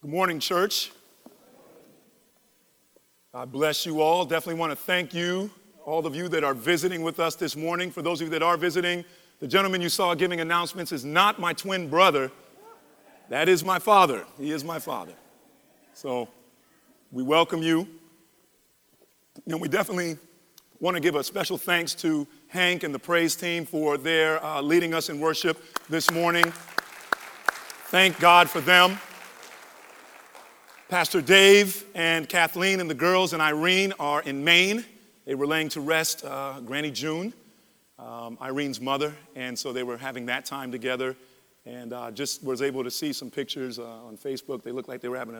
Good morning, church. God bless you all. Definitely want to thank you, all of you that are visiting with us this morning. For those of you that are visiting, the gentleman you saw giving announcements is not my twin brother. That is my father. He is my father. So we welcome you. And we definitely want to give a special thanks to Hank and the praise team for their leading us in worship this morning. Thank God for them. Pastor Dave and Kathleen and the girls and Irene are in Maine. They were laying to rest Granny June, Irene's mother, and so they were having that time together. And just was able to see some pictures on Facebook. They looked like they were having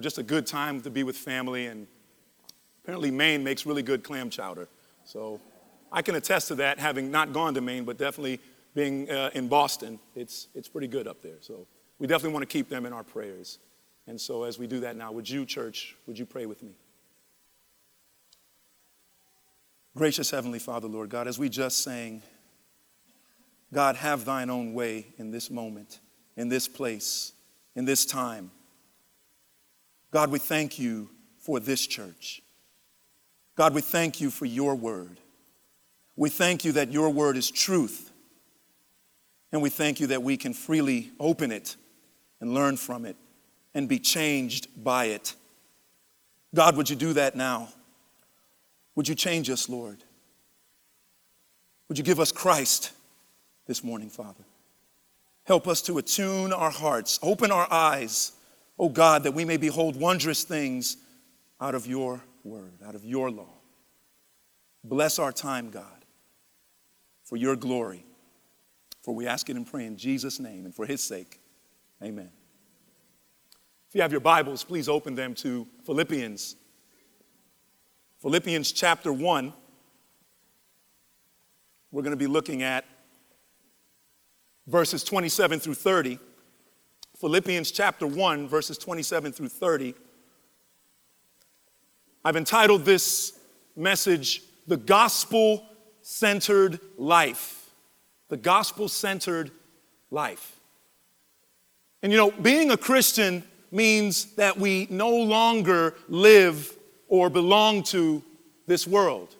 just a good time to be with family. And apparently Maine makes really good clam chowder. So I can attest to that, having not gone to Maine, but definitely being in Boston. It's pretty good up there. So we definitely want to keep them in our prayers. And so as we do that now, would you, church, would you pray with me? Gracious Heavenly Father, Lord God, as we just sang, God, have thine own way in this moment, in this place, in this time. God, we thank you for this church. God, we thank you for your word. We thank you that your word is truth. And we thank you that we can freely open it and learn from it and be changed by it. God, would you do that now? Would you change us, Lord? Would you give us Christ this morning, Father? Help us to attune our hearts, open our eyes, oh God, that we may behold wondrous things out of your word, out of your law. Bless our time, God, for your glory. For we ask it and pray in Jesus' name and for his sake, amen. If you have your Bibles, please open them to Philippians. Philippians chapter 1. We're going to be looking at verses 27 through 30. Philippians chapter 1, verses 27 through 30. I've entitled this message, The Gospel-Centered Life. The Gospel-Centered Life. And you know, being a Christian means that we no longer live or belong to this world.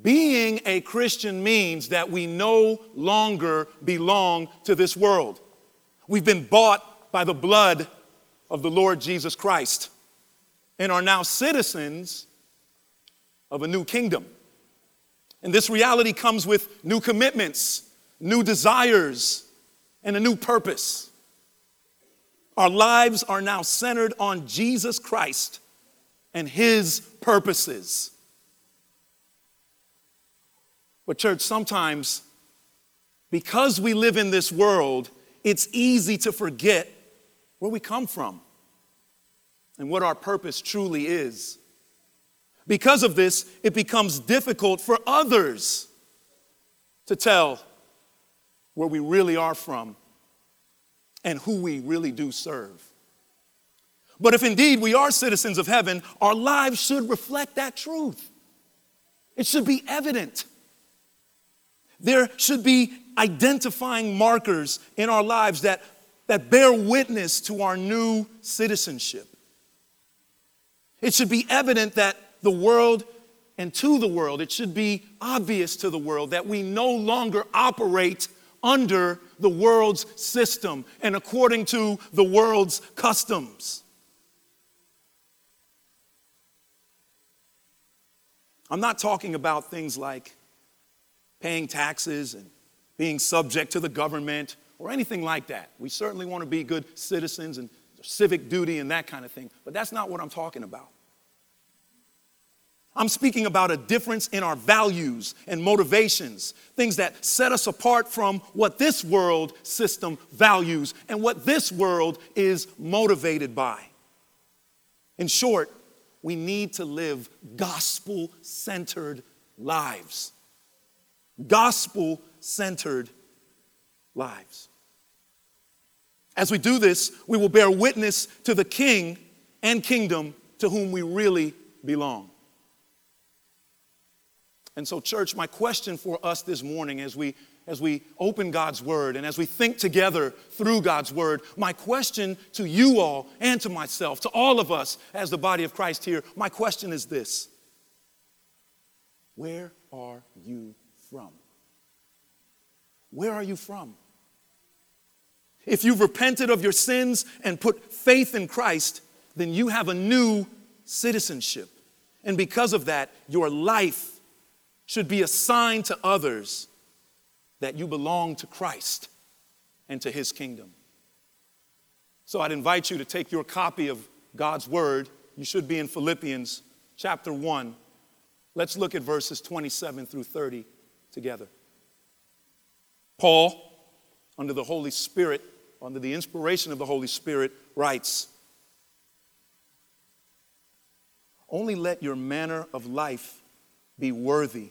Being a Christian means that we no longer belong to this world. We've been bought by the blood of the Lord Jesus Christ and are now citizens of a new kingdom. And this reality comes with new commitments, new desires, and a new purpose. Our lives are now centered on Jesus Christ and his purposes. But church, sometimes, because we live in this world, it's easy to forget where we come from and what our purpose truly is. Because of this, it becomes difficult for others to tell where we really are from and who we really do serve. But if indeed we are citizens of heaven, our lives should reflect that truth. It should be evident. There should be identifying markers in our lives that bear witness to our new citizenship. It should be evident that the world and to the world, it should be obvious to the world that we no longer operate under the world's system and according to the world's customs. I'm not talking about things like paying taxes and being subject to the government or anything like that. We certainly want to be good citizens and civic duty and that kind of thing, but that's not what I'm talking about. I'm speaking about a difference in our values and motivations, things that set us apart from what this world system values and what this world is motivated by. In short, we need to live gospel-centered lives. Gospel-centered lives. As we do this, we will bear witness to the King and kingdom to whom we really belong. And so, church, my question for us this morning as we as we open God's Word and as we think together through God's Word, my question to you all and to myself, to all of us as the body of Christ here, my question is this: where are you from? Where are you from? If you've repented of your sins and put faith in Christ, then you have a new citizenship. And because of that, your life should be a sign to others that you belong to Christ and to His kingdom. So I'd invite you to take your copy of God's Word. You should be in Philippians chapter 1. Let's look at verses 27 through 30 together. Paul, under the Holy Spirit, under the inspiration of the Holy Spirit, writes, "Only let your manner of life be worthy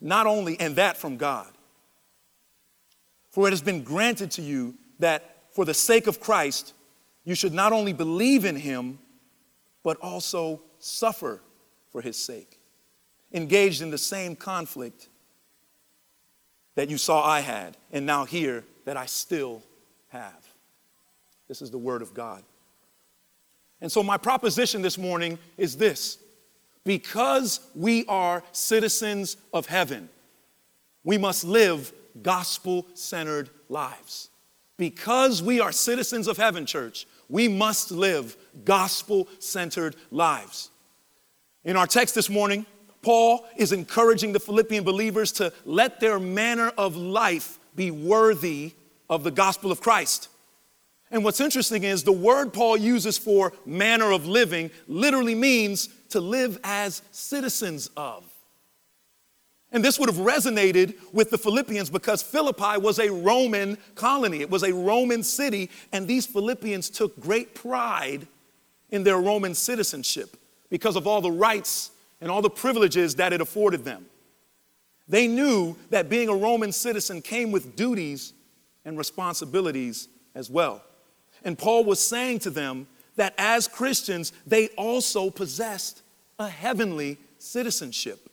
not only, and that from God. For it has been granted to you that for the sake of Christ, you should not only believe in Him, but also suffer for His sake, engaged in the same conflict that you saw I had, and now hear that I still have." This is the Word of God. And so my proposition this morning is this: because we are citizens of heaven, we must live gospel-centered lives. Because we are citizens of heaven, church, we must live gospel-centered lives. In our text this morning, Paul is encouraging the Philippian believers to let their manner of life be worthy of the gospel of Christ. And what's interesting is the word Paul uses for manner of living literally means to live as citizens of. And this would have resonated with the Philippians because Philippi was a Roman colony. It was a Roman city, and these Philippians took great pride in their Roman citizenship because of all the rights and all the privileges that it afforded them. They knew that being a Roman citizen came with duties and responsibilities as well. And Paul was saying to them that as Christians, they also possessed a heavenly citizenship.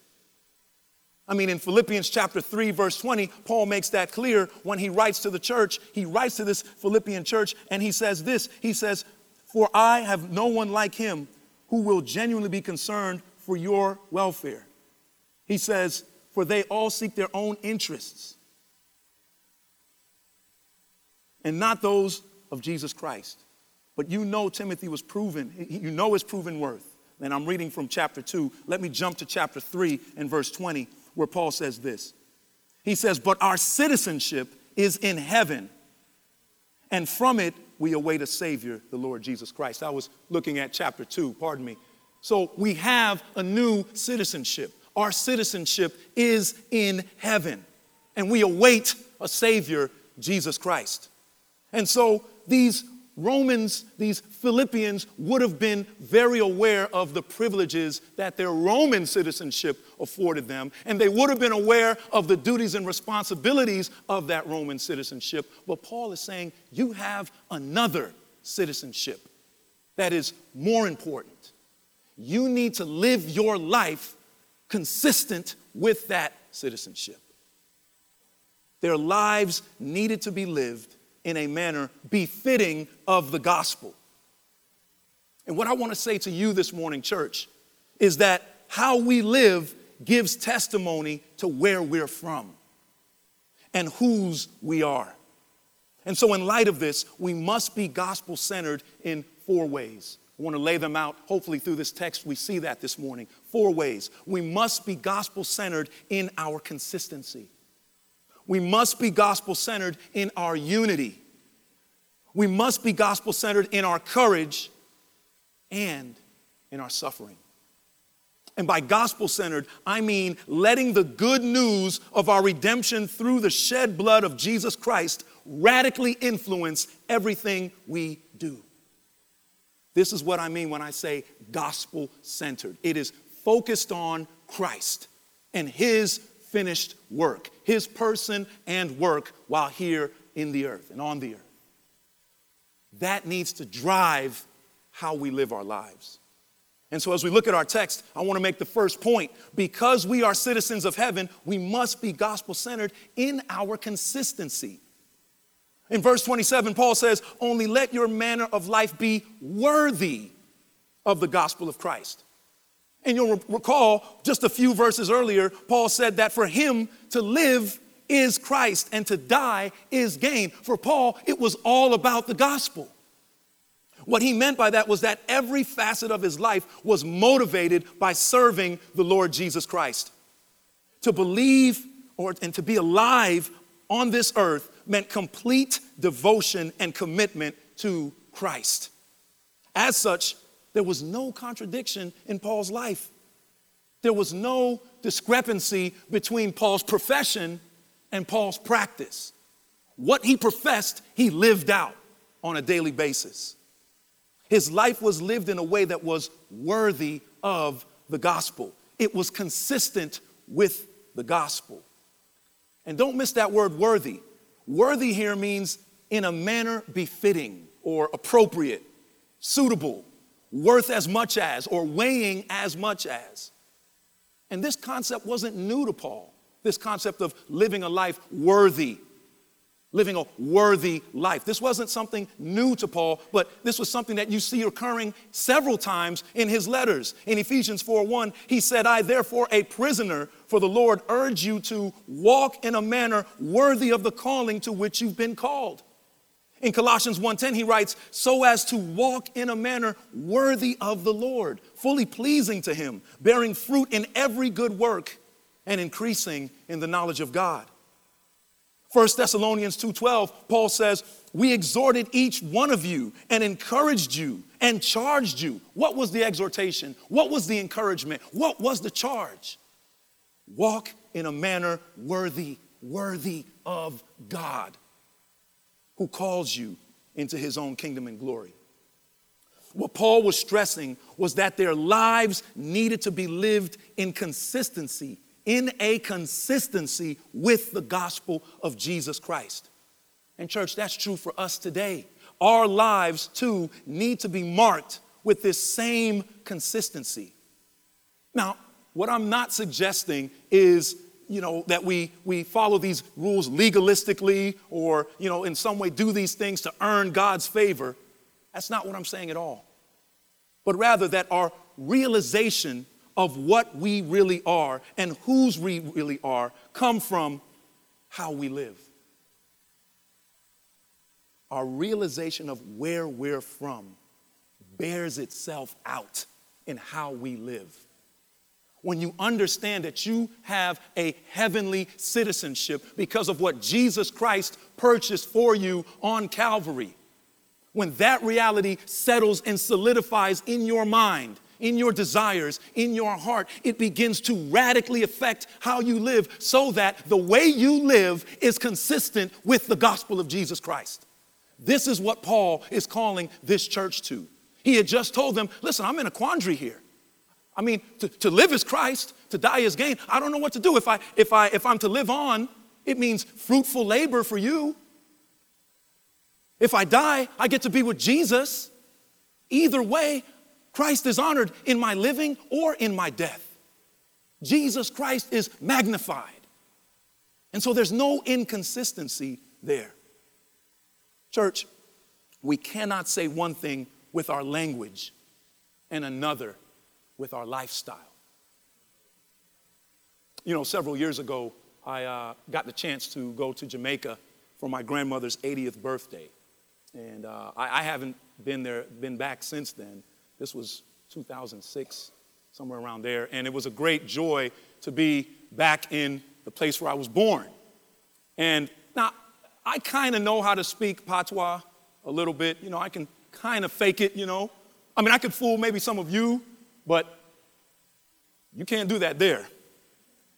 I mean, in Philippians chapter 3, verse 20, Paul makes that clear when he writes to the church. He writes to this Philippian church, and he says this. He says, "For I have no one like him who will genuinely be concerned for your welfare." He says, "For they all seek their own interests, and not those of Jesus Christ. But you know Timothy was proven, you know his proven worth." And I'm reading from chapter 2. Let me jump to chapter 3 and verse 20. Where Paul says this. He says, "But our citizenship is in heaven, and from it we await a Savior, the Lord Jesus Christ." I was looking at chapter 2, pardon me. So we have a new citizenship. Our citizenship is in heaven, and we await a Savior, Jesus Christ. And so these Romans, these Philippians, would have been very aware of the privileges that their Roman citizenship afforded them, and they would have been aware of the duties and responsibilities of that Roman citizenship. But Paul is saying, you have another citizenship that is more important. You need to live your life consistent with that citizenship. Their lives needed to be lived in a manner befitting of the gospel. And what I want to say to you this morning, church, is that how we live gives testimony to where we're from and whose we are. And so in light of this, we must be gospel-centered in 4 ways. I want to lay them out. Hopefully through this text we see that this morning. 4 ways. We must be gospel-centered in our consistency. We must be gospel-centered in our unity. We must be gospel-centered in our courage and in our suffering. And by gospel-centered, I mean letting the good news of our redemption through the shed blood of Jesus Christ radically influence everything we do. This is what I mean when I say gospel-centered. It is focused on Christ and his finished work, his person and work while here in the earth and on the earth. That needs to drive how we live our lives. And so as we look at our text, I want to make the first point. Because we are citizens of heaven, we must be gospel-centered in our consistency. In verse 27, Paul says, only let your manner of life be worthy of the gospel of Christ. And you'll recall just a few verses earlier, Paul said that for him to live is Christ and to die is gain. For Paul, it was all about the gospel. What he meant by that was that every facet of his life was motivated by serving the Lord Jesus Christ. To believe and to be alive on this earth meant complete devotion and commitment to Christ. As such, there was no contradiction in Paul's life. There was no discrepancy between Paul's profession and Paul's practice. What he professed, he lived out on a daily basis. His life was lived in a way that was worthy of the gospel. It was consistent with the gospel. And don't miss that word worthy. Worthy here means in a manner befitting or appropriate, suitable, worth as much as, or weighing as much as. And this concept wasn't new to Paul, this concept of living a life worthy. Living a worthy life. This wasn't something new to Paul, but this was something that you see occurring several times in his letters. In Ephesians 4:1, he said, I therefore, a prisoner for the Lord, urge you to walk in a manner worthy of the calling to which you've been called. In Colossians 1:10, he writes, so as to walk in a manner worthy of the Lord, fully pleasing to him, bearing fruit in every good work and increasing in the knowledge of God. 1 Thessalonians 2:12, Paul says, we exhorted each one of you and encouraged you and charged you. What was the exhortation? What was the encouragement? What was the charge? Walk in a manner worthy of God, who calls you into his own kingdom and glory. What Paul was stressing was that their lives needed to be lived in consistency. In a consistency with the gospel of Jesus Christ. And church, that's true for us today. Our lives, too, need to be marked with this same consistency. Now, what I'm not suggesting is, that we follow these rules legalistically or, in some way do these things to earn God's favor. That's not what I'm saying at all. But rather that our realization of what we really are and whose we really are come from how we live. Our realization of where we're from bears itself out in how we live. When you understand that you have a heavenly citizenship because of what Jesus Christ purchased for you on Calvary, when that reality settles and solidifies in your mind, in your desires, in your heart, it begins to radically affect how you live so that the way you live is consistent with the gospel of Jesus Christ. This is what Paul is calling this church to. He had just told them, listen, I'm in a quandary here. I mean, to live is Christ, to die is gain. I don't know what to do. If I'm to live on, it means fruitful labor for you. If I die, I get to be with Jesus. Either way, Christ is honored in my living or in my death. Jesus Christ is magnified. And so there's no inconsistency there. Church, we cannot say one thing with our language and another with our lifestyle. Several years ago, I got the chance to go to Jamaica for my grandmother's 80th birthday. And I haven't been back since then. This was 2006, somewhere around there. And it was a great joy to be back in the place where I was born. And now, I kind of know how to speak patois a little bit. I can kind of fake it. I could fool maybe some of you, but You can't do that there.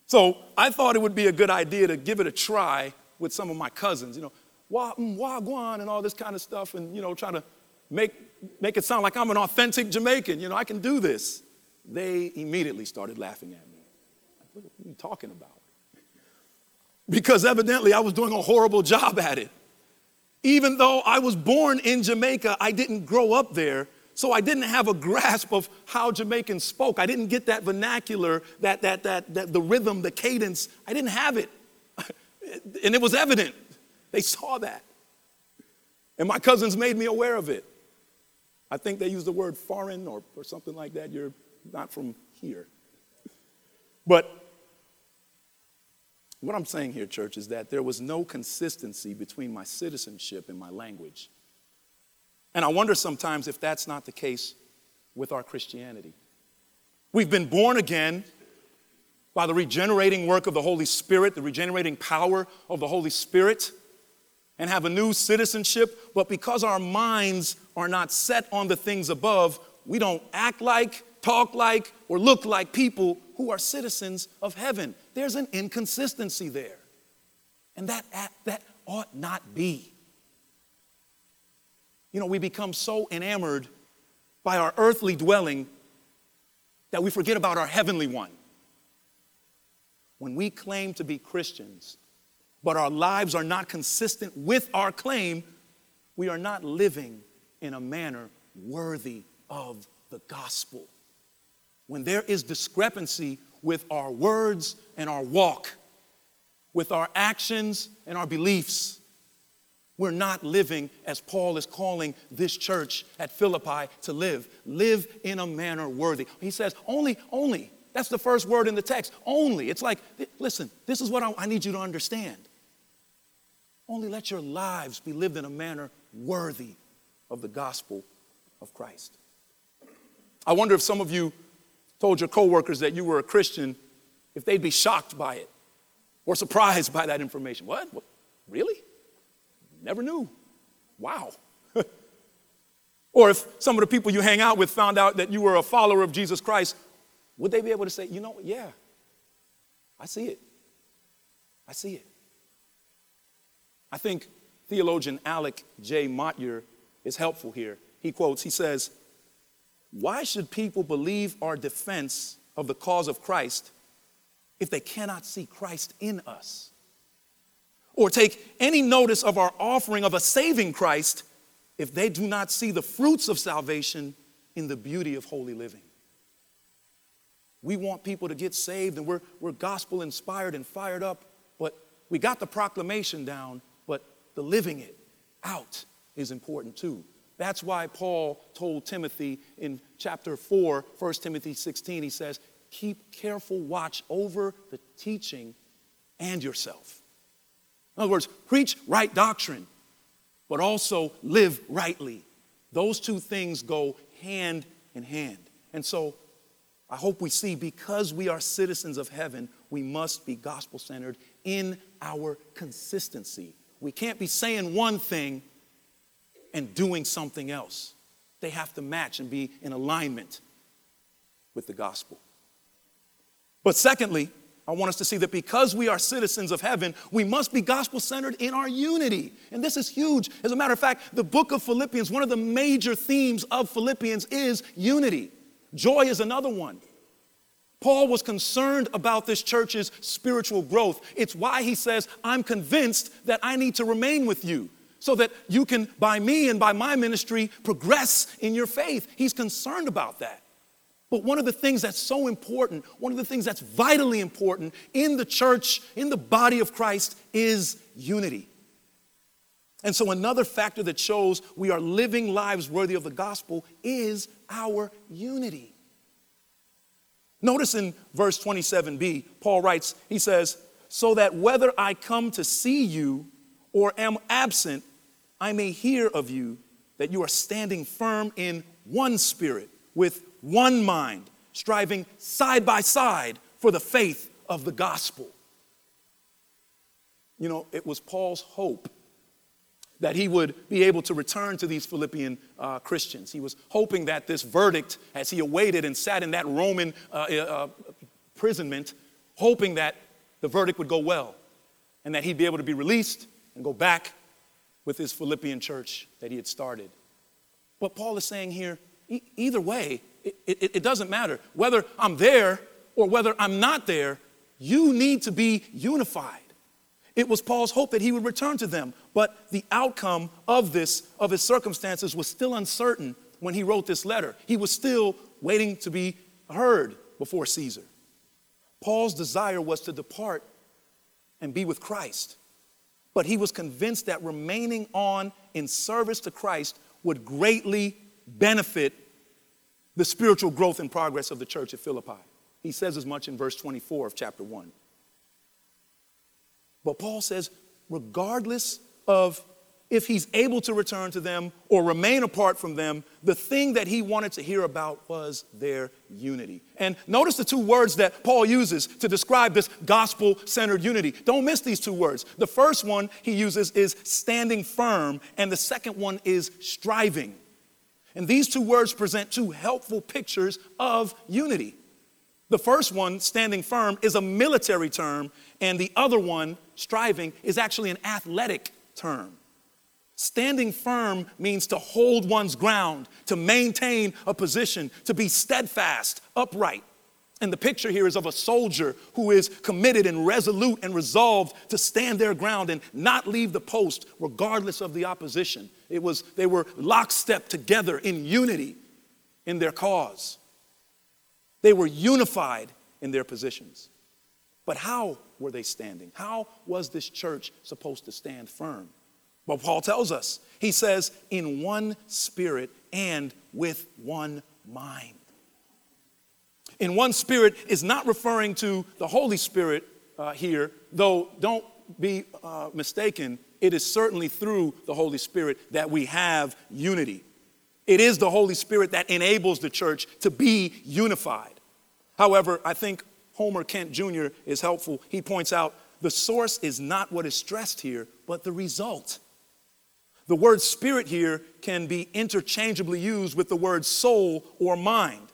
So I thought it would be a good idea to give it a try with some of my cousins, you know, wagwan and all this kind of stuff, and, you know, trying to make it sound like I'm an authentic Jamaican. You know, I can do this. They immediately started laughing at me. Like, what are you talking about? Because evidently I was doing a horrible job at it. Even though I was born in Jamaica, I didn't grow up there, so I didn't have a grasp of how Jamaicans spoke. I didn't get that vernacular, that the rhythm, the cadence. I didn't have it. And it was evident. They saw that. And my cousins made me aware of it. I think they used the word foreign or something like that. You're not from here. But what I'm saying here, church, is that there was no consistency between my citizenship and my language. And I wonder sometimes if that's not the case with our Christianity. We've been born again by the regenerating work of the Holy Spirit, the regenerating power of the Holy Spirit, and have a new citizenship. But because our minds are not set on the things above, we don't act like, talk like, or look like people who are citizens of heaven. There's an inconsistency there. And that ought not be. You know, we become so enamored by our earthly dwelling that we forget about our heavenly one. When we claim to be Christians, but our lives are not consistent with our claim, we are not living in a manner worthy of the gospel. When there is discrepancy with our words and our walk, with our actions and our beliefs, we're not living as Paul is calling this church at Philippi to live. Live in a manner worthy. He says, only. That's the first word in the text, only. It's like, listen, this is what I need you to understand. Only let your lives be lived in a manner worthy of the gospel of Christ. I wonder if some of you told your coworkers that you were a Christian, if they'd be shocked by it or surprised by that information. What? Really? Never knew. Wow. Or if some of the people you hang out with found out that you were a follower of Jesus Christ, would they be able to say, you know, yeah, I see it. I think theologian Alec J. Motyer is helpful here. He quotes, he says, "Why should people believe our defense of the cause of Christ if they cannot see Christ in us? Or take any notice of our offering of a saving Christ if they do not see the fruits of salvation in the beauty of holy living." We want people to get saved, and we're gospel-inspired and fired up, but we got the proclamation down, but the living it out is important too. That's why Paul told Timothy in chapter 4, 1 Timothy 16, he says, keep careful watch over the teaching and yourself. In other words, preach right doctrine, but also live rightly. Those two things go hand in hand. And so I hope we see, because we are citizens of heaven, we must be gospel-centered in our consistency. We can't be saying one thing and doing something else. They have to match and be in alignment with the gospel. But secondly, I want us to see that because we are citizens of heaven, we must be gospel-centered in our unity. And this is huge. As a matter of fact, the book of Philippians, one of the major themes of Philippians is unity. Joy is another one. Paul was concerned about this church's spiritual growth. It's why he says, I'm convinced that I need to remain with you, so that you can, by me and by my ministry, progress in your faith. He's concerned about that. But one of the things that's so important, one of the things that's vitally important in the church, in the body of Christ, is unity. And so another factor that shows we are living lives worthy of the gospel is our unity. Notice in verse 27b, Paul writes, he says, so that whether I come to see you or am absent, I may hear of you that you are standing firm in one spirit, with one mind, striving side by side for the faith of the gospel. You know, it was Paul's hope that he would be able to return to these Philippian Christians. He was hoping that this verdict, as he awaited and sat in that Roman imprisonment, hoping that the verdict would go well and that he'd be able to be released and go back with his Philippian church that he had started. But Paul is saying here, either way, it doesn't matter. Whether I'm there or whether I'm not there, you need to be unified. It was Paul's hope that he would return to them, but the outcome of this, of his circumstances, was still uncertain when he wrote this letter. He was still waiting to be heard before Caesar. Paul's desire was to depart and be with Christ, but he was convinced that remaining on in service to Christ would greatly benefit the spiritual growth and progress of the church at Philippi. He says as much in verse 24 of chapter 1. But Paul says, regardless of if he's able to return to them or remain apart from them, the thing that he wanted to hear about was their unity. And notice the two words that Paul uses to describe this gospel-centered unity. Don't miss these two words. The first one he uses is standing firm, and the second one is striving. And these two words present two helpful pictures of unity. The first one, standing firm, is a military term, and the other one, striving, is actually an athletic term. Standing firm means to hold one's ground, to maintain a position, to be steadfast, upright. And the picture here is of a soldier who is committed and resolute and resolved to stand their ground and not leave the post regardless of the opposition. They were lockstep together in unity in their cause. They were unified in their positions. But how were they standing? How was this church supposed to stand firm? Well, Paul tells us, he says, in one spirit and with one mind. In one spirit is not referring to the Holy Spirit here, though don't be mistaken, it is certainly through the Holy Spirit that we have unity. It is the Holy Spirit that enables the church to be unified. However, I think Homer Kent Jr. is helpful. He points out the source is not what is stressed here, but the result. The word spirit here can be interchangeably used with the word soul or mind.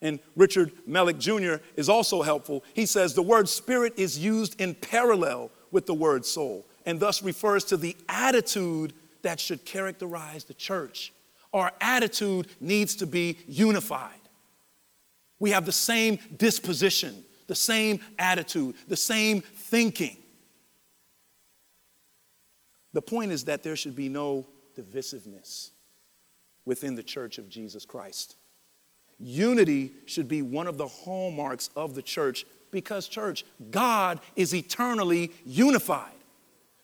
And Richard Mellick Jr. is also helpful. He says the word spirit is used in parallel with the word soul and thus refers to the attitude that should characterize the church. Our attitude needs to be unified. We have the same disposition, the same attitude, the same thinking. The point is that there should be no divisiveness within the church of Jesus Christ. Unity should be one of the hallmarks of the church because, church, God is eternally unified.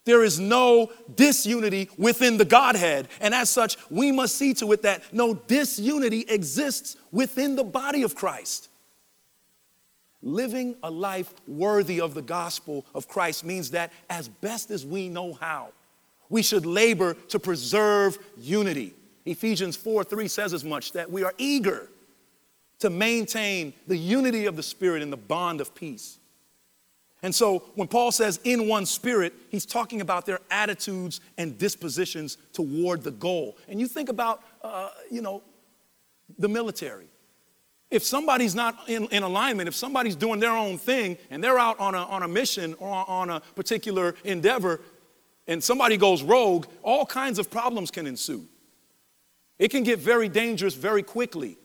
There is no disunity within the Godhead, and as such, we must see to it that no disunity exists within the body of Christ. Living a life worthy of the gospel of Christ means that, as best as we know how, we should labor to preserve unity. Ephesians 4:3 says as much, that we are eager to maintain the unity of the Spirit in the bond of peace. And so when Paul says in one spirit, he's talking about their attitudes and dispositions toward the goal. And you think about, the military. If somebody's not in alignment, if somebody's doing their own thing and they're out on a mission or on a particular endeavor, and somebody goes rogue, all kinds of problems can ensue. It can get very dangerous very quickly.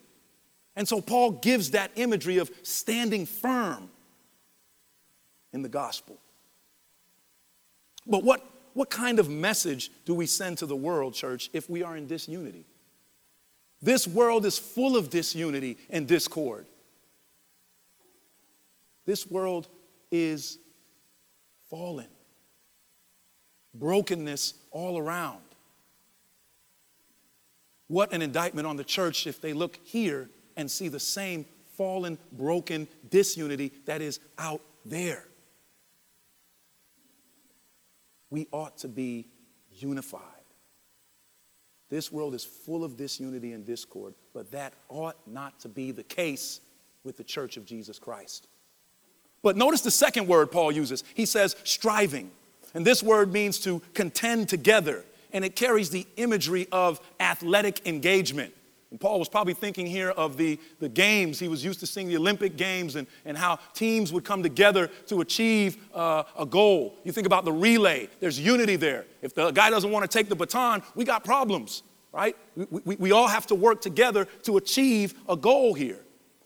And so Paul gives that imagery of standing firm in the gospel. But what kind of message do we send to the world, church, if we are in disunity? This world is full of disunity and discord. This world is fallen. Brokenness all around. What an indictment on the church if they look here and see the same fallen, broken disunity that is out there. We ought to be unified. This world is full of disunity and discord, but that ought not to be the case with the church of Jesus Christ. But notice the second word Paul uses. He says striving. And this word means to contend together, and it carries the imagery of athletic engagement. And Paul was probably thinking here of the games. He was used to seeing the Olympic Games and how teams would come together to achieve a goal. You think about the relay. There's unity there. If the guy doesn't want to take the baton, we got problems, right? We all have to work together to achieve a goal here.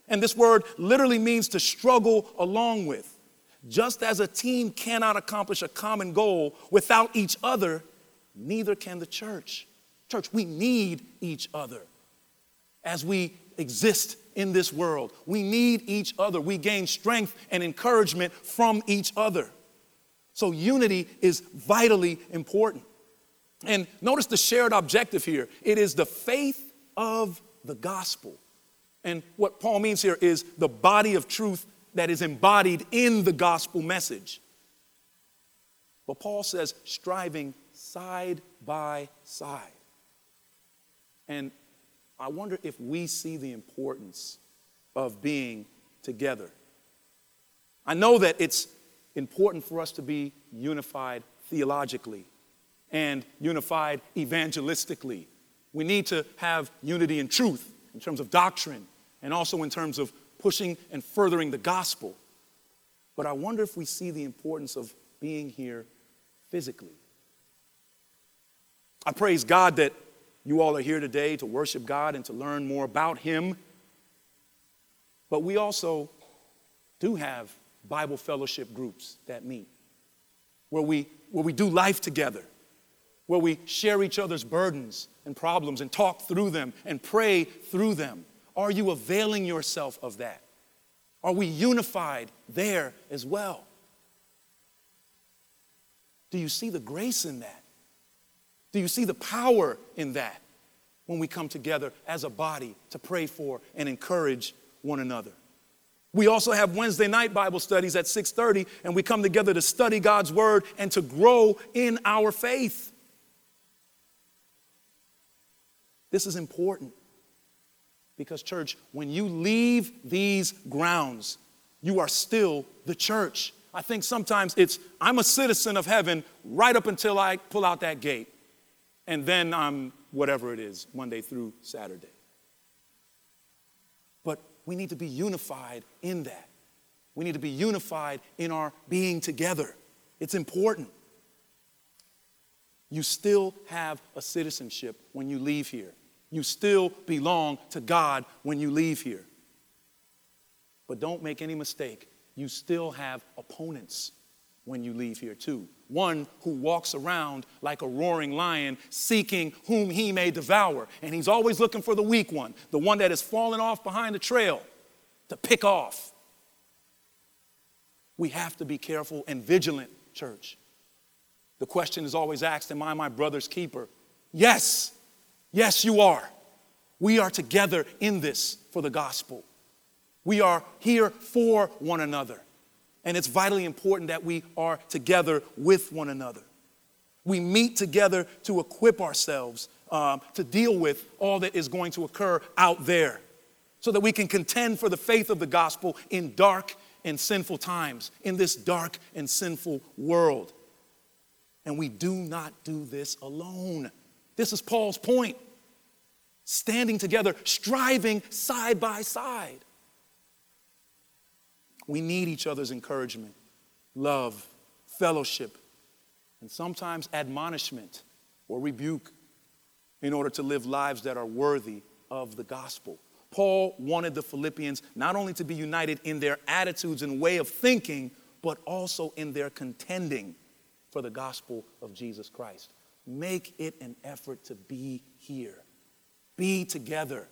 And this word literally means to struggle along with. Just as a team cannot accomplish a common goal without each other, neither can the church. Church, we need each other. As we exist in this world, we need each other. We gain strength and encouragement from each other. So unity is vitally important. And notice the shared objective here. It is the faith of the gospel. And what Paul means here is the body of truth that is embodied in the gospel message. But Paul says striving side by side. And I wonder if we see the importance of being together. I know that it's important for us to be unified theologically and unified evangelistically. We need to have unity in truth, in terms of doctrine, and also in terms of pushing and furthering the gospel. But I wonder if we see the importance of being here physically. I praise God that you all are here today to worship God and to learn more about Him. But we also do have Bible fellowship groups that meet, where we do life together, where we share each other's burdens and problems and talk through them and pray through them. Are you availing yourself of that? Are we unified there as well? Do you see the grace in that? Do you see the power in that when we come together as a body to pray for and encourage one another? We also have Wednesday night Bible studies at 6:30, and we come together to study God's Word and to grow in our faith. This is important because, church, when you leave these grounds, you are still the church. I think sometimes it's, I'm a citizen of heaven right up until I pull out that gate. And then I'm whatever it is, Monday through Saturday. But we need to be unified in that. We need to be unified in our being together. It's important. You still have a citizenship when you leave here. You still belong to God when you leave here. But don't make any mistake, you still have opponents when you leave here too. One who walks around like a roaring lion, seeking whom he may devour. And he's always looking for the weak one, the one that has fallen off behind the trail to pick off. We have to be careful and vigilant, church. The question is always asked, am I my brother's keeper? Yes. Yes, you are. We are together in this for the gospel. We are here for one another. And it's vitally important that we are together with one another. We meet together to equip ourselves to deal with all that is going to occur out there so that we can contend for the faith of the gospel in dark and sinful times, in this dark and sinful world. And we do not do this alone. This is Paul's point. Standing together, striving side by side. We need each other's encouragement, love, fellowship, and sometimes admonishment or rebuke in order to live lives that are worthy of the gospel. Paul wanted the Philippians not only to be united in their attitudes and way of thinking, but also in their contending for the gospel of Jesus Christ. Make it an effort to be here. Be together.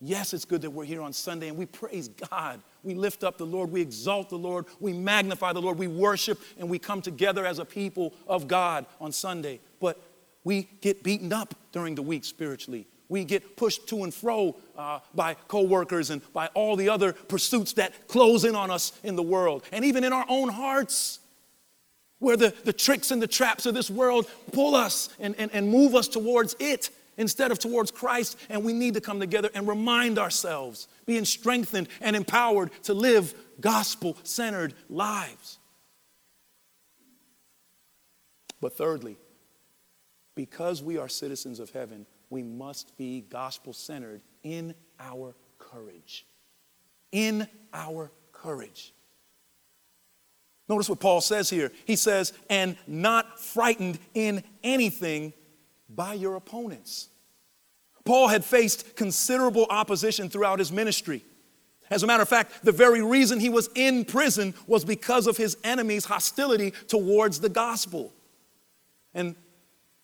Yes, it's good that we're here on Sunday and we praise God. We lift up the Lord, we exalt the Lord, we magnify the Lord, we worship, and we come together as a people of God on Sunday. But we get beaten up during the week spiritually. We get pushed to and fro by coworkers and by all the other pursuits that close in on us in the world. And even in our own hearts, where the tricks and the traps of this world pull us and move us towards it instead of towards Christ. And we need to come together and remind ourselves, being strengthened and empowered to live gospel-centered lives. But thirdly, because we are citizens of heaven, we must be gospel-centered in our courage. In our courage. Notice what Paul says here. He says, and not frightened in anything by your opponents. Paul had faced considerable opposition throughout his ministry. As a matter of fact, the very reason he was in prison was because of his enemies' hostility towards the gospel. And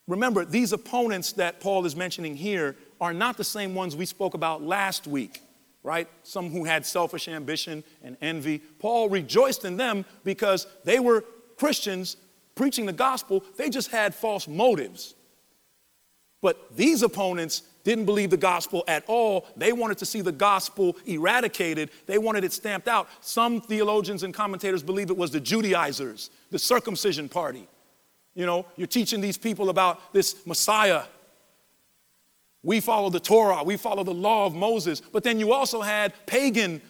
remember, these opponents that Paul is mentioning here are not the same ones we spoke about last week, right? Some who had selfish ambition and envy. Paul rejoiced in them because they were Christians preaching the gospel. They just had false motives. But these opponents didn't believe the gospel at all. They wanted to see the gospel eradicated. They wanted it stamped out. Some theologians and commentators believe it was the Judaizers, the circumcision party. You know, you're teaching these people about this Messiah. We follow the Torah. We follow the law of Moses. But then you also had pagan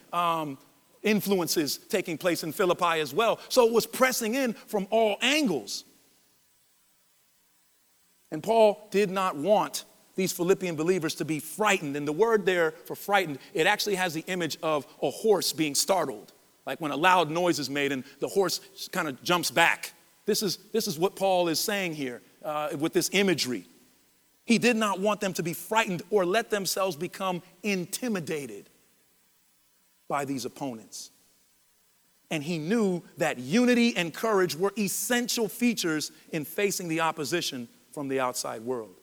influences taking place in Philippi as well. So it was pressing in from all angles. And Paul did not want these Philippian believers to be frightened. And the word there for frightened, it actually has the image of a horse being startled. Like when a loud noise is made and the horse kind of jumps back. This is what Paul is saying here with this imagery. He did not want them to be frightened or let themselves become intimidated by these opponents. And he knew that unity and courage were essential features in facing the opposition from the outside world.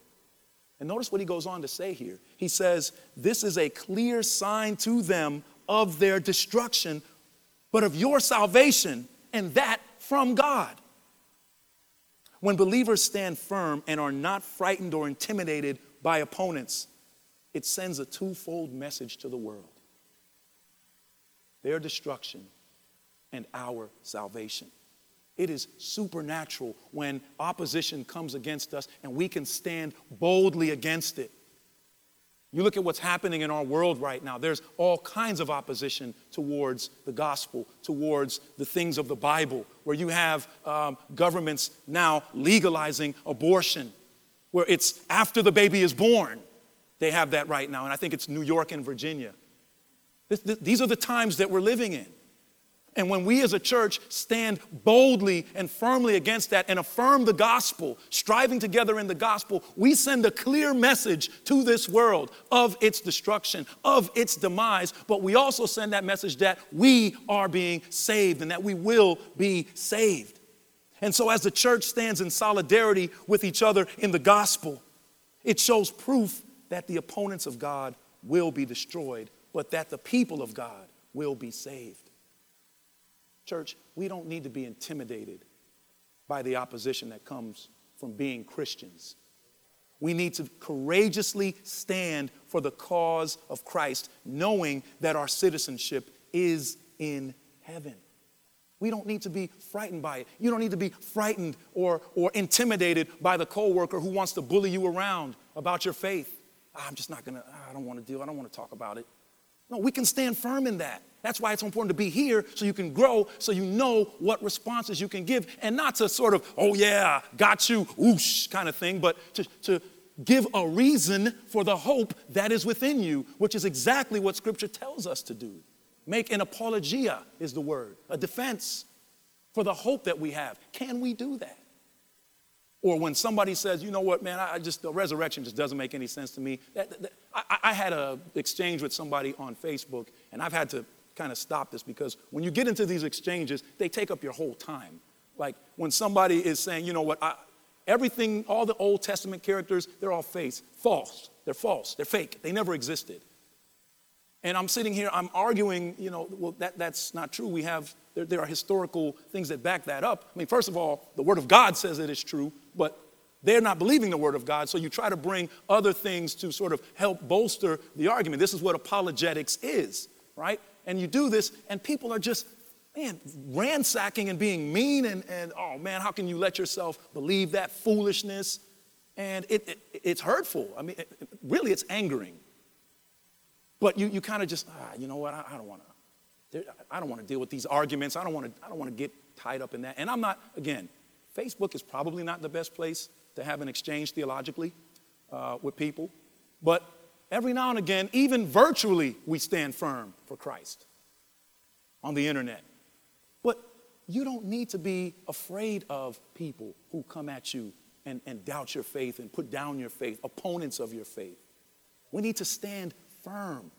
And notice what he goes on to say here. He says, this is a clear sign to them of their destruction, but of your salvation, and that from God. When believers stand firm and are not frightened or intimidated by opponents, it sends a twofold message to the world. Their destruction and our salvation. It is supernatural when opposition comes against us and we can stand boldly against it. You look at what's happening in our world right now. There's all kinds of opposition towards the gospel, towards the things of the Bible, where you have governments now legalizing abortion, where it's after the baby is born. They have that right now, and I think it's New York and Virginia. These are the times that we're living in. And when we as a church stand boldly and firmly against that and affirm the gospel, striving together in the gospel, we send a clear message to this world of its destruction, of its demise. But we also send that message that we are being saved and that we will be saved. And so as the church stands in solidarity with each other in the gospel, it shows proof that the opponents of God will be destroyed, but that the people of God will be saved. Church, we don't need to be intimidated by the opposition that comes from being Christians. We need to courageously stand for the cause of Christ, knowing that our citizenship is in heaven. We don't need to be frightened by it. You don't need to be frightened or intimidated by the coworker who wants to bully you around about your faith. I don't want to deal, I don't want to talk about it. No, we can stand firm in that. That's why it's important to be here so you can grow, so you know what responses you can give, and not to sort of, oh yeah, got you, whoosh kind of thing, but to give a reason for the hope that is within you, which is exactly what Scripture tells us to do. Make an apologia is the word, a defense for the hope that we have. Can we do that? Or when somebody says, you know what, man, the resurrection just doesn't make any sense to me. I had an exchange with somebody on Facebook, and I've had to kind of stop this because when you get into these exchanges, they take up your whole time. Like when somebody is saying, you know what, everything, all the Old Testament characters, they're all false, they're fake, they never existed. And I'm sitting here, I'm arguing, you know, well, that's not true. There are historical things that back that up. I mean, first of all, the Word of God says it is true, but they're not believing the Word of God, so you try to bring other things to sort of help bolster the argument. This is what apologetics is, right? And you do this, and people are just, ransacking and being mean, and oh, man, how can you let yourself believe that foolishness? And it's hurtful. I mean, really, it's angering. But you kind of just, you know what, I don't want to deal with these arguments. I don't want to get tied up in that. And I'm not, again, Facebook is probably not the best place to have an exchange theologically with people. But every now and again, even virtually, we stand firm for Christ on the internet. But you don't need to be afraid of people who come at you and doubt your faith and put down your faith, opponents of your faith. We need to stand firm.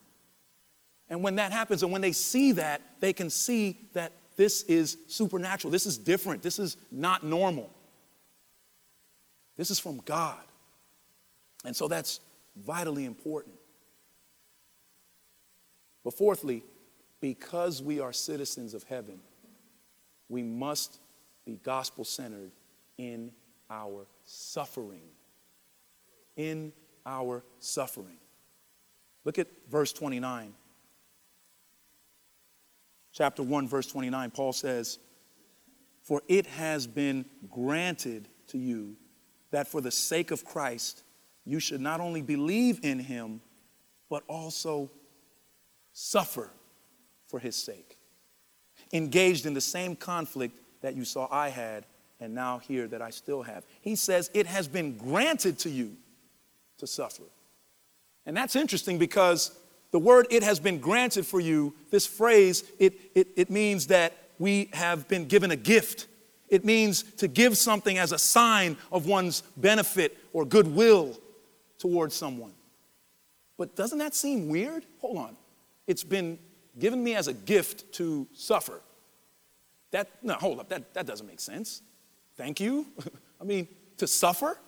And when that happens, and when they see that, they can see that this is supernatural. This is different. This is not normal. This is from God. And so that's vitally important. But fourthly, because we are citizens of heaven, we must be gospel-centered in our suffering. In our suffering. Look at verse 29. Chapter 1, verse 29, Paul says, "For it has been granted to you that for the sake of Christ, you should not only believe in him, but also suffer for his sake, engaged in the same conflict that you saw I had and now hear that I still have." He says, it has been granted to you to suffer. And that's interesting because the word "it has been granted for you," this phrase, it means that we have been given a gift. It means to give something as a sign of one's benefit or goodwill towards someone. But doesn't that seem weird? Hold on. It's been given me as a gift to suffer. That doesn't make sense. Thank you. I mean, to suffer?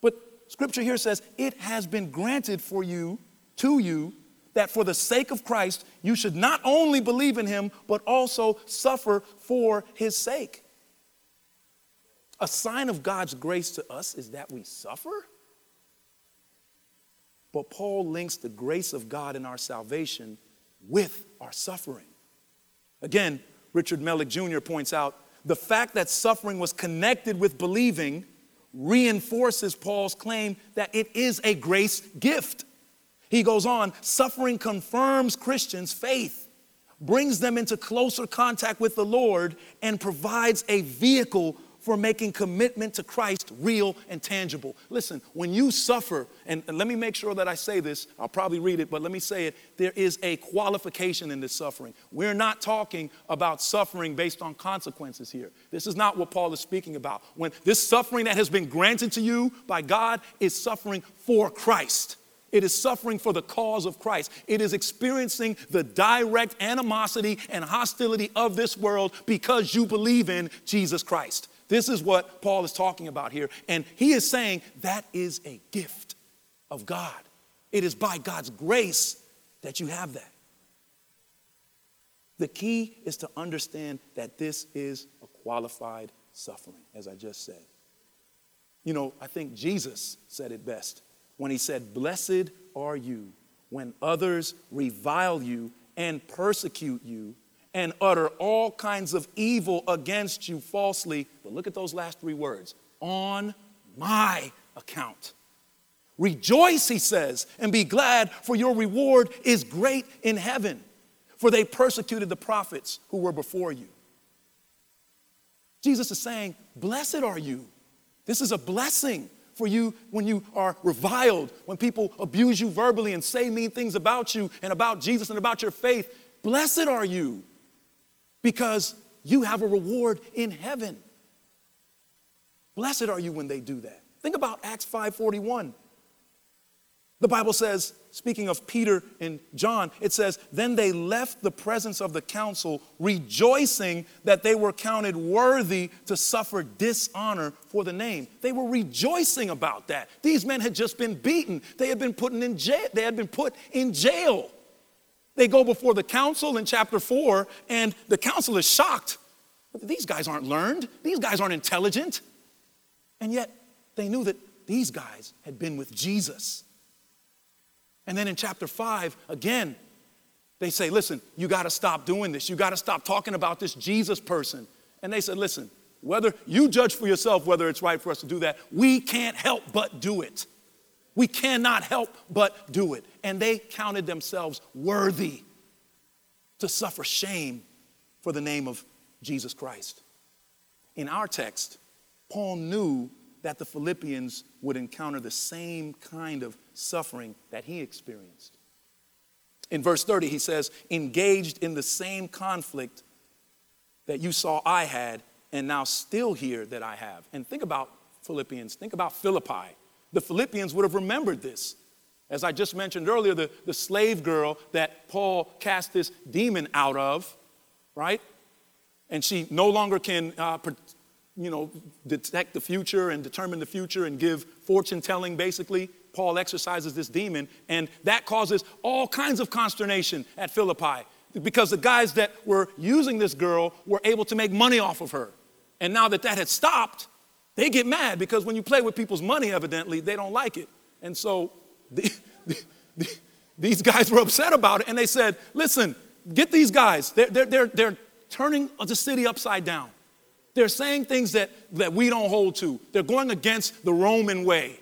But Scripture here says, it has been granted for you, to you, that for the sake of Christ, you should not only believe in him, but also suffer for his sake. A sign of God's grace to us is that we suffer. But Paul links the grace of God in our salvation with our suffering. Again, Richard Mellick Jr. points out, the fact that suffering was connected with believing reinforces Paul's claim that it is a grace gift. He goes on, suffering confirms Christians' faith, brings them into closer contact with the Lord, and provides a vehicle for making commitment to Christ real and tangible. Listen, when you suffer, and let me make sure that I say this, I'll probably read it, but let me say it, there is a qualification in this suffering. We're not talking about suffering based on consequences here. This is not what Paul is speaking about. When this suffering that has been granted to you by God is suffering for Christ. It is suffering for the cause of Christ. It is experiencing the direct animosity and hostility of this world because you believe in Jesus Christ. This is what Paul is talking about here. And he is saying that is a gift of God. It is by God's grace that you have that. The key is to understand that this is a qualified suffering, as I just said. You know, I think Jesus said it best when he said, "Blessed are you when others revile you and persecute you and utter all kinds of evil against you falsely." But look at those last three words. "On my account. Rejoice," he says, "and be glad, for your reward is great in heaven. For they persecuted the prophets who were before you." Jesus is saying, blessed are you. This is a blessing for you when you are reviled, when people abuse you verbally and say mean things about you and about Jesus and about your faith. Blessed are you, because you have a reward in heaven. Blessed are you when they do that. Think about Acts 5:41. The Bible says, speaking of Peter and John, it says, "Then they left the presence of the council, rejoicing that they were counted worthy to suffer dishonor for the name." They were rejoicing about that. These men had just been beaten. They had been put in jail. They go before the council in chapter 4, and the council is shocked. These guys aren't learned. These guys aren't intelligent. And yet, they knew that these guys had been with Jesus. And then in chapter 5, again, they say, listen, you got to stop doing this. You got to stop talking about this Jesus person. And they said, listen, whether you judge for yourself whether it's right for us to do that, we can't help but do it. We cannot help but do it. And they counted themselves worthy to suffer shame for the name of Jesus Christ. In our text, Paul knew that the Philippians would encounter the same kind of suffering that he experienced. In verse 30, he says, engaged in the same conflict that you saw I had and now still hear that I have. And think about Philippians. Think about Philippi. The Philippians would have remembered this. As I just mentioned earlier, the slave girl that Paul cast this demon out of, right? And she no longer can, detect the future and determine the future and give fortune telling, basically. Paul exorcises this demon, and that causes all kinds of consternation at Philippi because the guys that were using this girl were able to make money off of her. And now that had stopped, they get mad because when you play with people's money, evidently, they don't like it. And so these guys were upset about it, and they said, listen, get these guys. They're turning the city upside down. They're saying things that we don't hold to. They're going against the Roman way.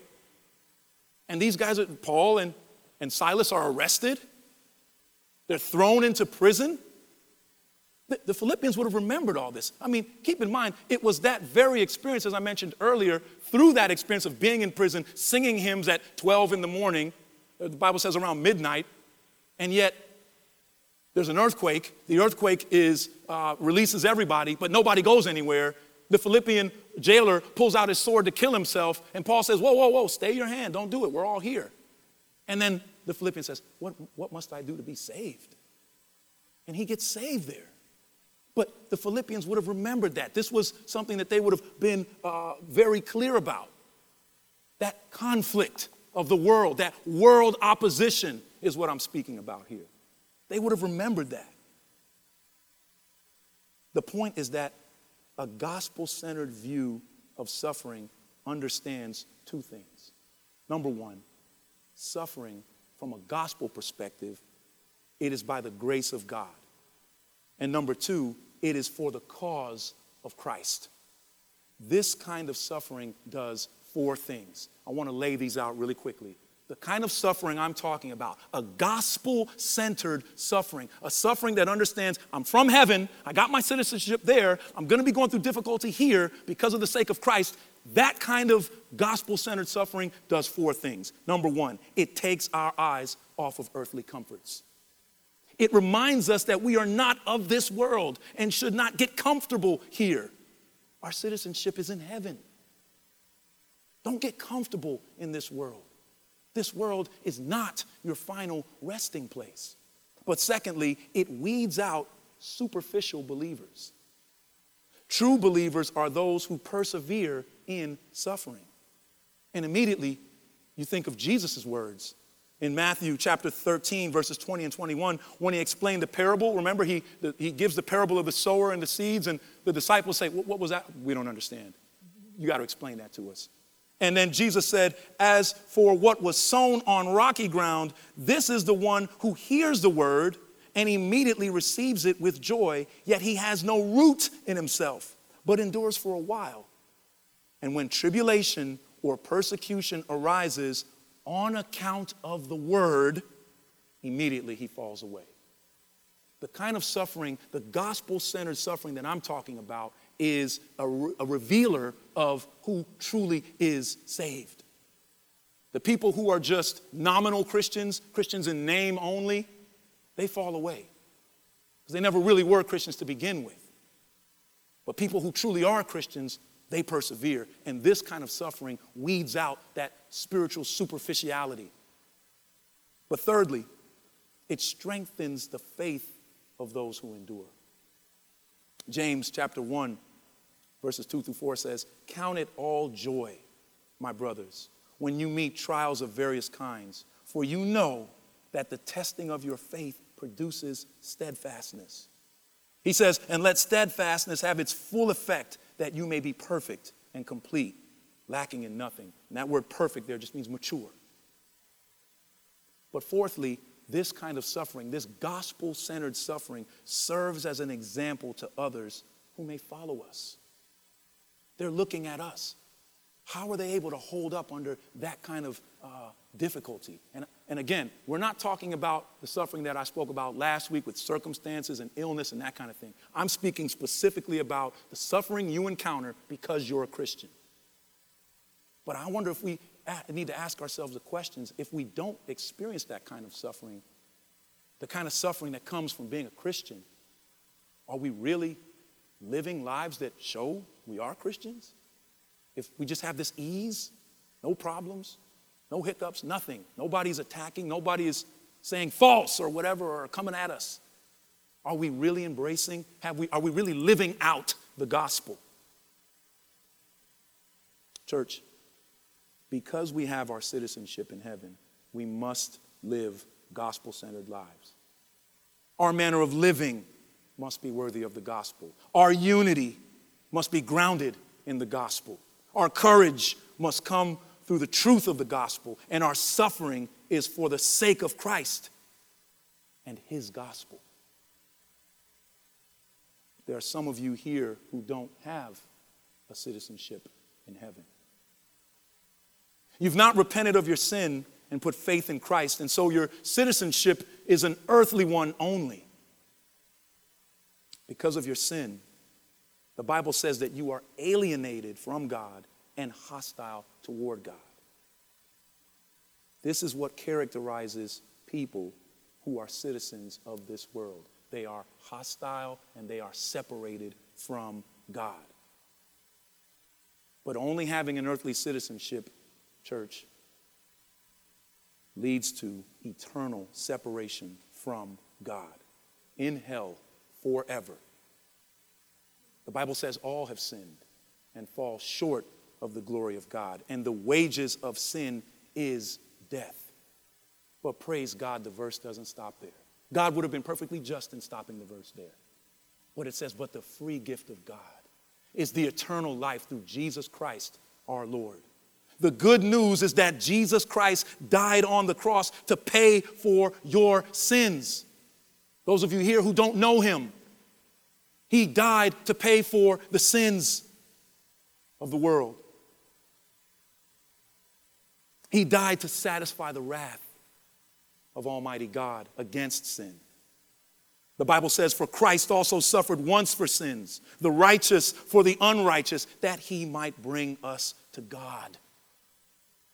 And these guys, Paul and Silas, are arrested. They're thrown into prison. The Philippians would have remembered all this. I mean, keep in mind, it was that very experience, as I mentioned earlier, through that experience of being in prison, singing hymns at 12 in the morning, the Bible says around midnight, and yet there's an earthquake. The earthquake releases everybody, but nobody goes anywhere. The Philippian jailer pulls out his sword to kill himself, and Paul says, whoa, whoa, whoa, stay your hand. Don't do it. We're all here. And then the Philippian says, what must I do to be saved? And he gets saved there. But the Philippians would have remembered that. This was something that they would have been very clear about. That conflict of the world, that world opposition is what I'm speaking about here. They would have remembered that. The point is that a gospel-centered view of suffering understands two things. Number one, suffering from a gospel perspective, it is by the grace of God. And number two, it is for the cause of Christ. This kind of suffering does four things. I want to lay these out really quickly. The kind of suffering I'm talking about, a gospel-centered suffering, a suffering that understands I'm from heaven, I got my citizenship there, I'm going to be going through difficulty here because of the sake of Christ. That kind of gospel-centered suffering does four things. Number one, it takes our eyes off of earthly comforts. It reminds us that we are not of this world and should not get comfortable here. Our citizenship is in heaven. Don't get comfortable in this world. This world is not your final resting place. But secondly, it weeds out superficial believers. True believers are those who persevere in suffering. And immediately, you think of Jesus' words. In Matthew chapter 13, verses 20 and 21, when he explained the parable, remember he gives the parable of the sower and the seeds, and the disciples say, what was that? We don't understand. You got to explain that to us. And then Jesus said, as for what was sown on rocky ground, this is the one who hears the word and immediately receives it with joy, yet he has no root in himself, but endures for a while. And when tribulation or persecution arises on account of the word, immediately he falls away. The kind of suffering, the gospel-centered suffering that I'm talking about, is a revealer of who truly is saved. The people who are just nominal Christians, Christians in name only, they fall away because they never really were Christians to begin with. But people who truly are Christians, they persevere. And this kind of suffering weeds out that spiritual superficiality. But thirdly, it strengthens the faith of those who endure. James chapter 1, verses 2 through 4 says, count it all joy, my brothers, when you meet trials of various kinds, for you know that the testing of your faith produces steadfastness. He says, and let steadfastness have its full effect, that you may be perfect and complete, lacking in nothing. And that word perfect there just means mature. But fourthly, this kind of suffering, this gospel-centered suffering, serves as an example to others who may follow us. They're looking at us. How are they able to hold up under that kind of difficulty? And again, we're not talking about the suffering that I spoke about last week with circumstances and illness and that kind of thing. I'm speaking specifically about the suffering you encounter because you're a Christian. But I wonder if we need to ask ourselves the questions. If we don't experience that kind of suffering, the kind of suffering that comes from being a Christian, are we really living lives that show we are Christians? If we just have this ease, no problems, no hiccups, nothing. Nobody's attacking. Nobody is saying false or whatever or coming at us. Are we really embracing? Are we really living out the gospel? Church, because we have our citizenship in heaven, we must live gospel-centered lives. Our manner of living must be worthy of the gospel. Our unity must be grounded in the gospel. Our courage must come through the truth of the gospel, and our suffering is for the sake of Christ and his gospel. There are some of you here who don't have a citizenship in heaven. You've not repented of your sin and put faith in Christ, and so your citizenship is an earthly one only. Because of your sin, the Bible says that you are alienated from God and hostile toward God. This is what characterizes people who are citizens of this world. They are hostile and they are separated from God. But only having an earthly citizenship, church, leads to eternal separation from God in hell forever. The Bible says all have sinned and fall short of the glory of God, and the wages of sin is death. But praise God, the verse doesn't stop there. God would have been perfectly just in stopping the verse there. But it says, but the free gift of God is the eternal life through Jesus Christ our Lord. The good news is that Jesus Christ died on the cross to pay for your sins. Those of you here who don't know him, he died to pay for the sins of the world. He died to satisfy the wrath of Almighty God against sin. The Bible says, for Christ also suffered once for sins, the righteous for the unrighteous, that he might bring us to God.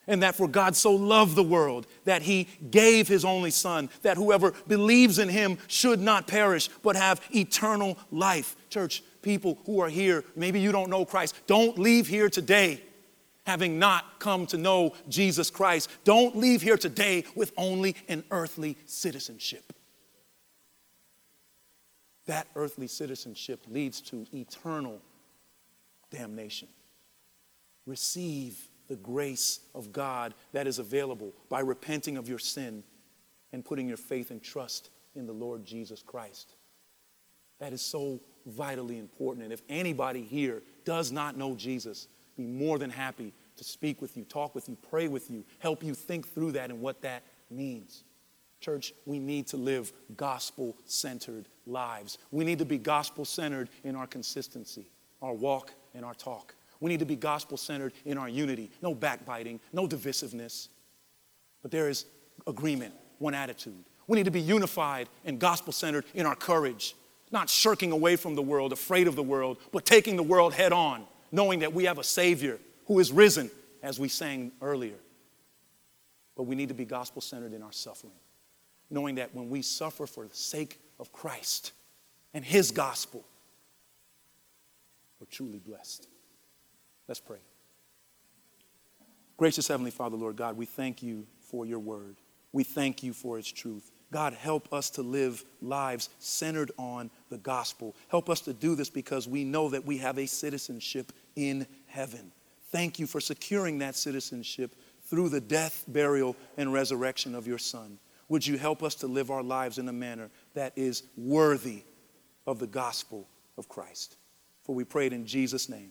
And that for God so loved the world that he gave his only son, that whoever believes in him should not perish, but have eternal life. Church, people who are here, maybe you don't know Christ, don't leave here today having not come to know Jesus Christ. Don't leave here today with only an earthly citizenship. That earthly citizenship leads to eternal damnation. Receive the grace of God that is available by repenting of your sin and putting your faith and trust in the Lord Jesus Christ. That is so vitally important. And if anybody here does not know Jesus, be more than happy to speak with you, talk with you, pray with you, help you think through that and what that means. Church, we need to live gospel-centered lives. We need to be gospel-centered in our consistency, our walk, and our talk. We need to be gospel-centered in our unity. No backbiting, no divisiveness. But there is agreement, one attitude. We need to be unified and gospel-centered in our courage, not shirking away from the world, afraid of the world, but taking the world head on, knowing that we have a Savior who is risen, as we sang earlier. But we need to be gospel-centered in our suffering, knowing that when we suffer for the sake of Christ and his gospel, we're truly blessed. Let's pray. Gracious Heavenly Father, Lord God, we thank you for your word. We thank you for its truth. God, help us to live lives centered on the gospel. Help us to do this because we know that we have a citizenship in heaven. Thank you for securing that citizenship through the death, burial, and resurrection of your Son. Would you help us to live our lives in a manner that is worthy of the gospel of Christ? For we pray it in Jesus' name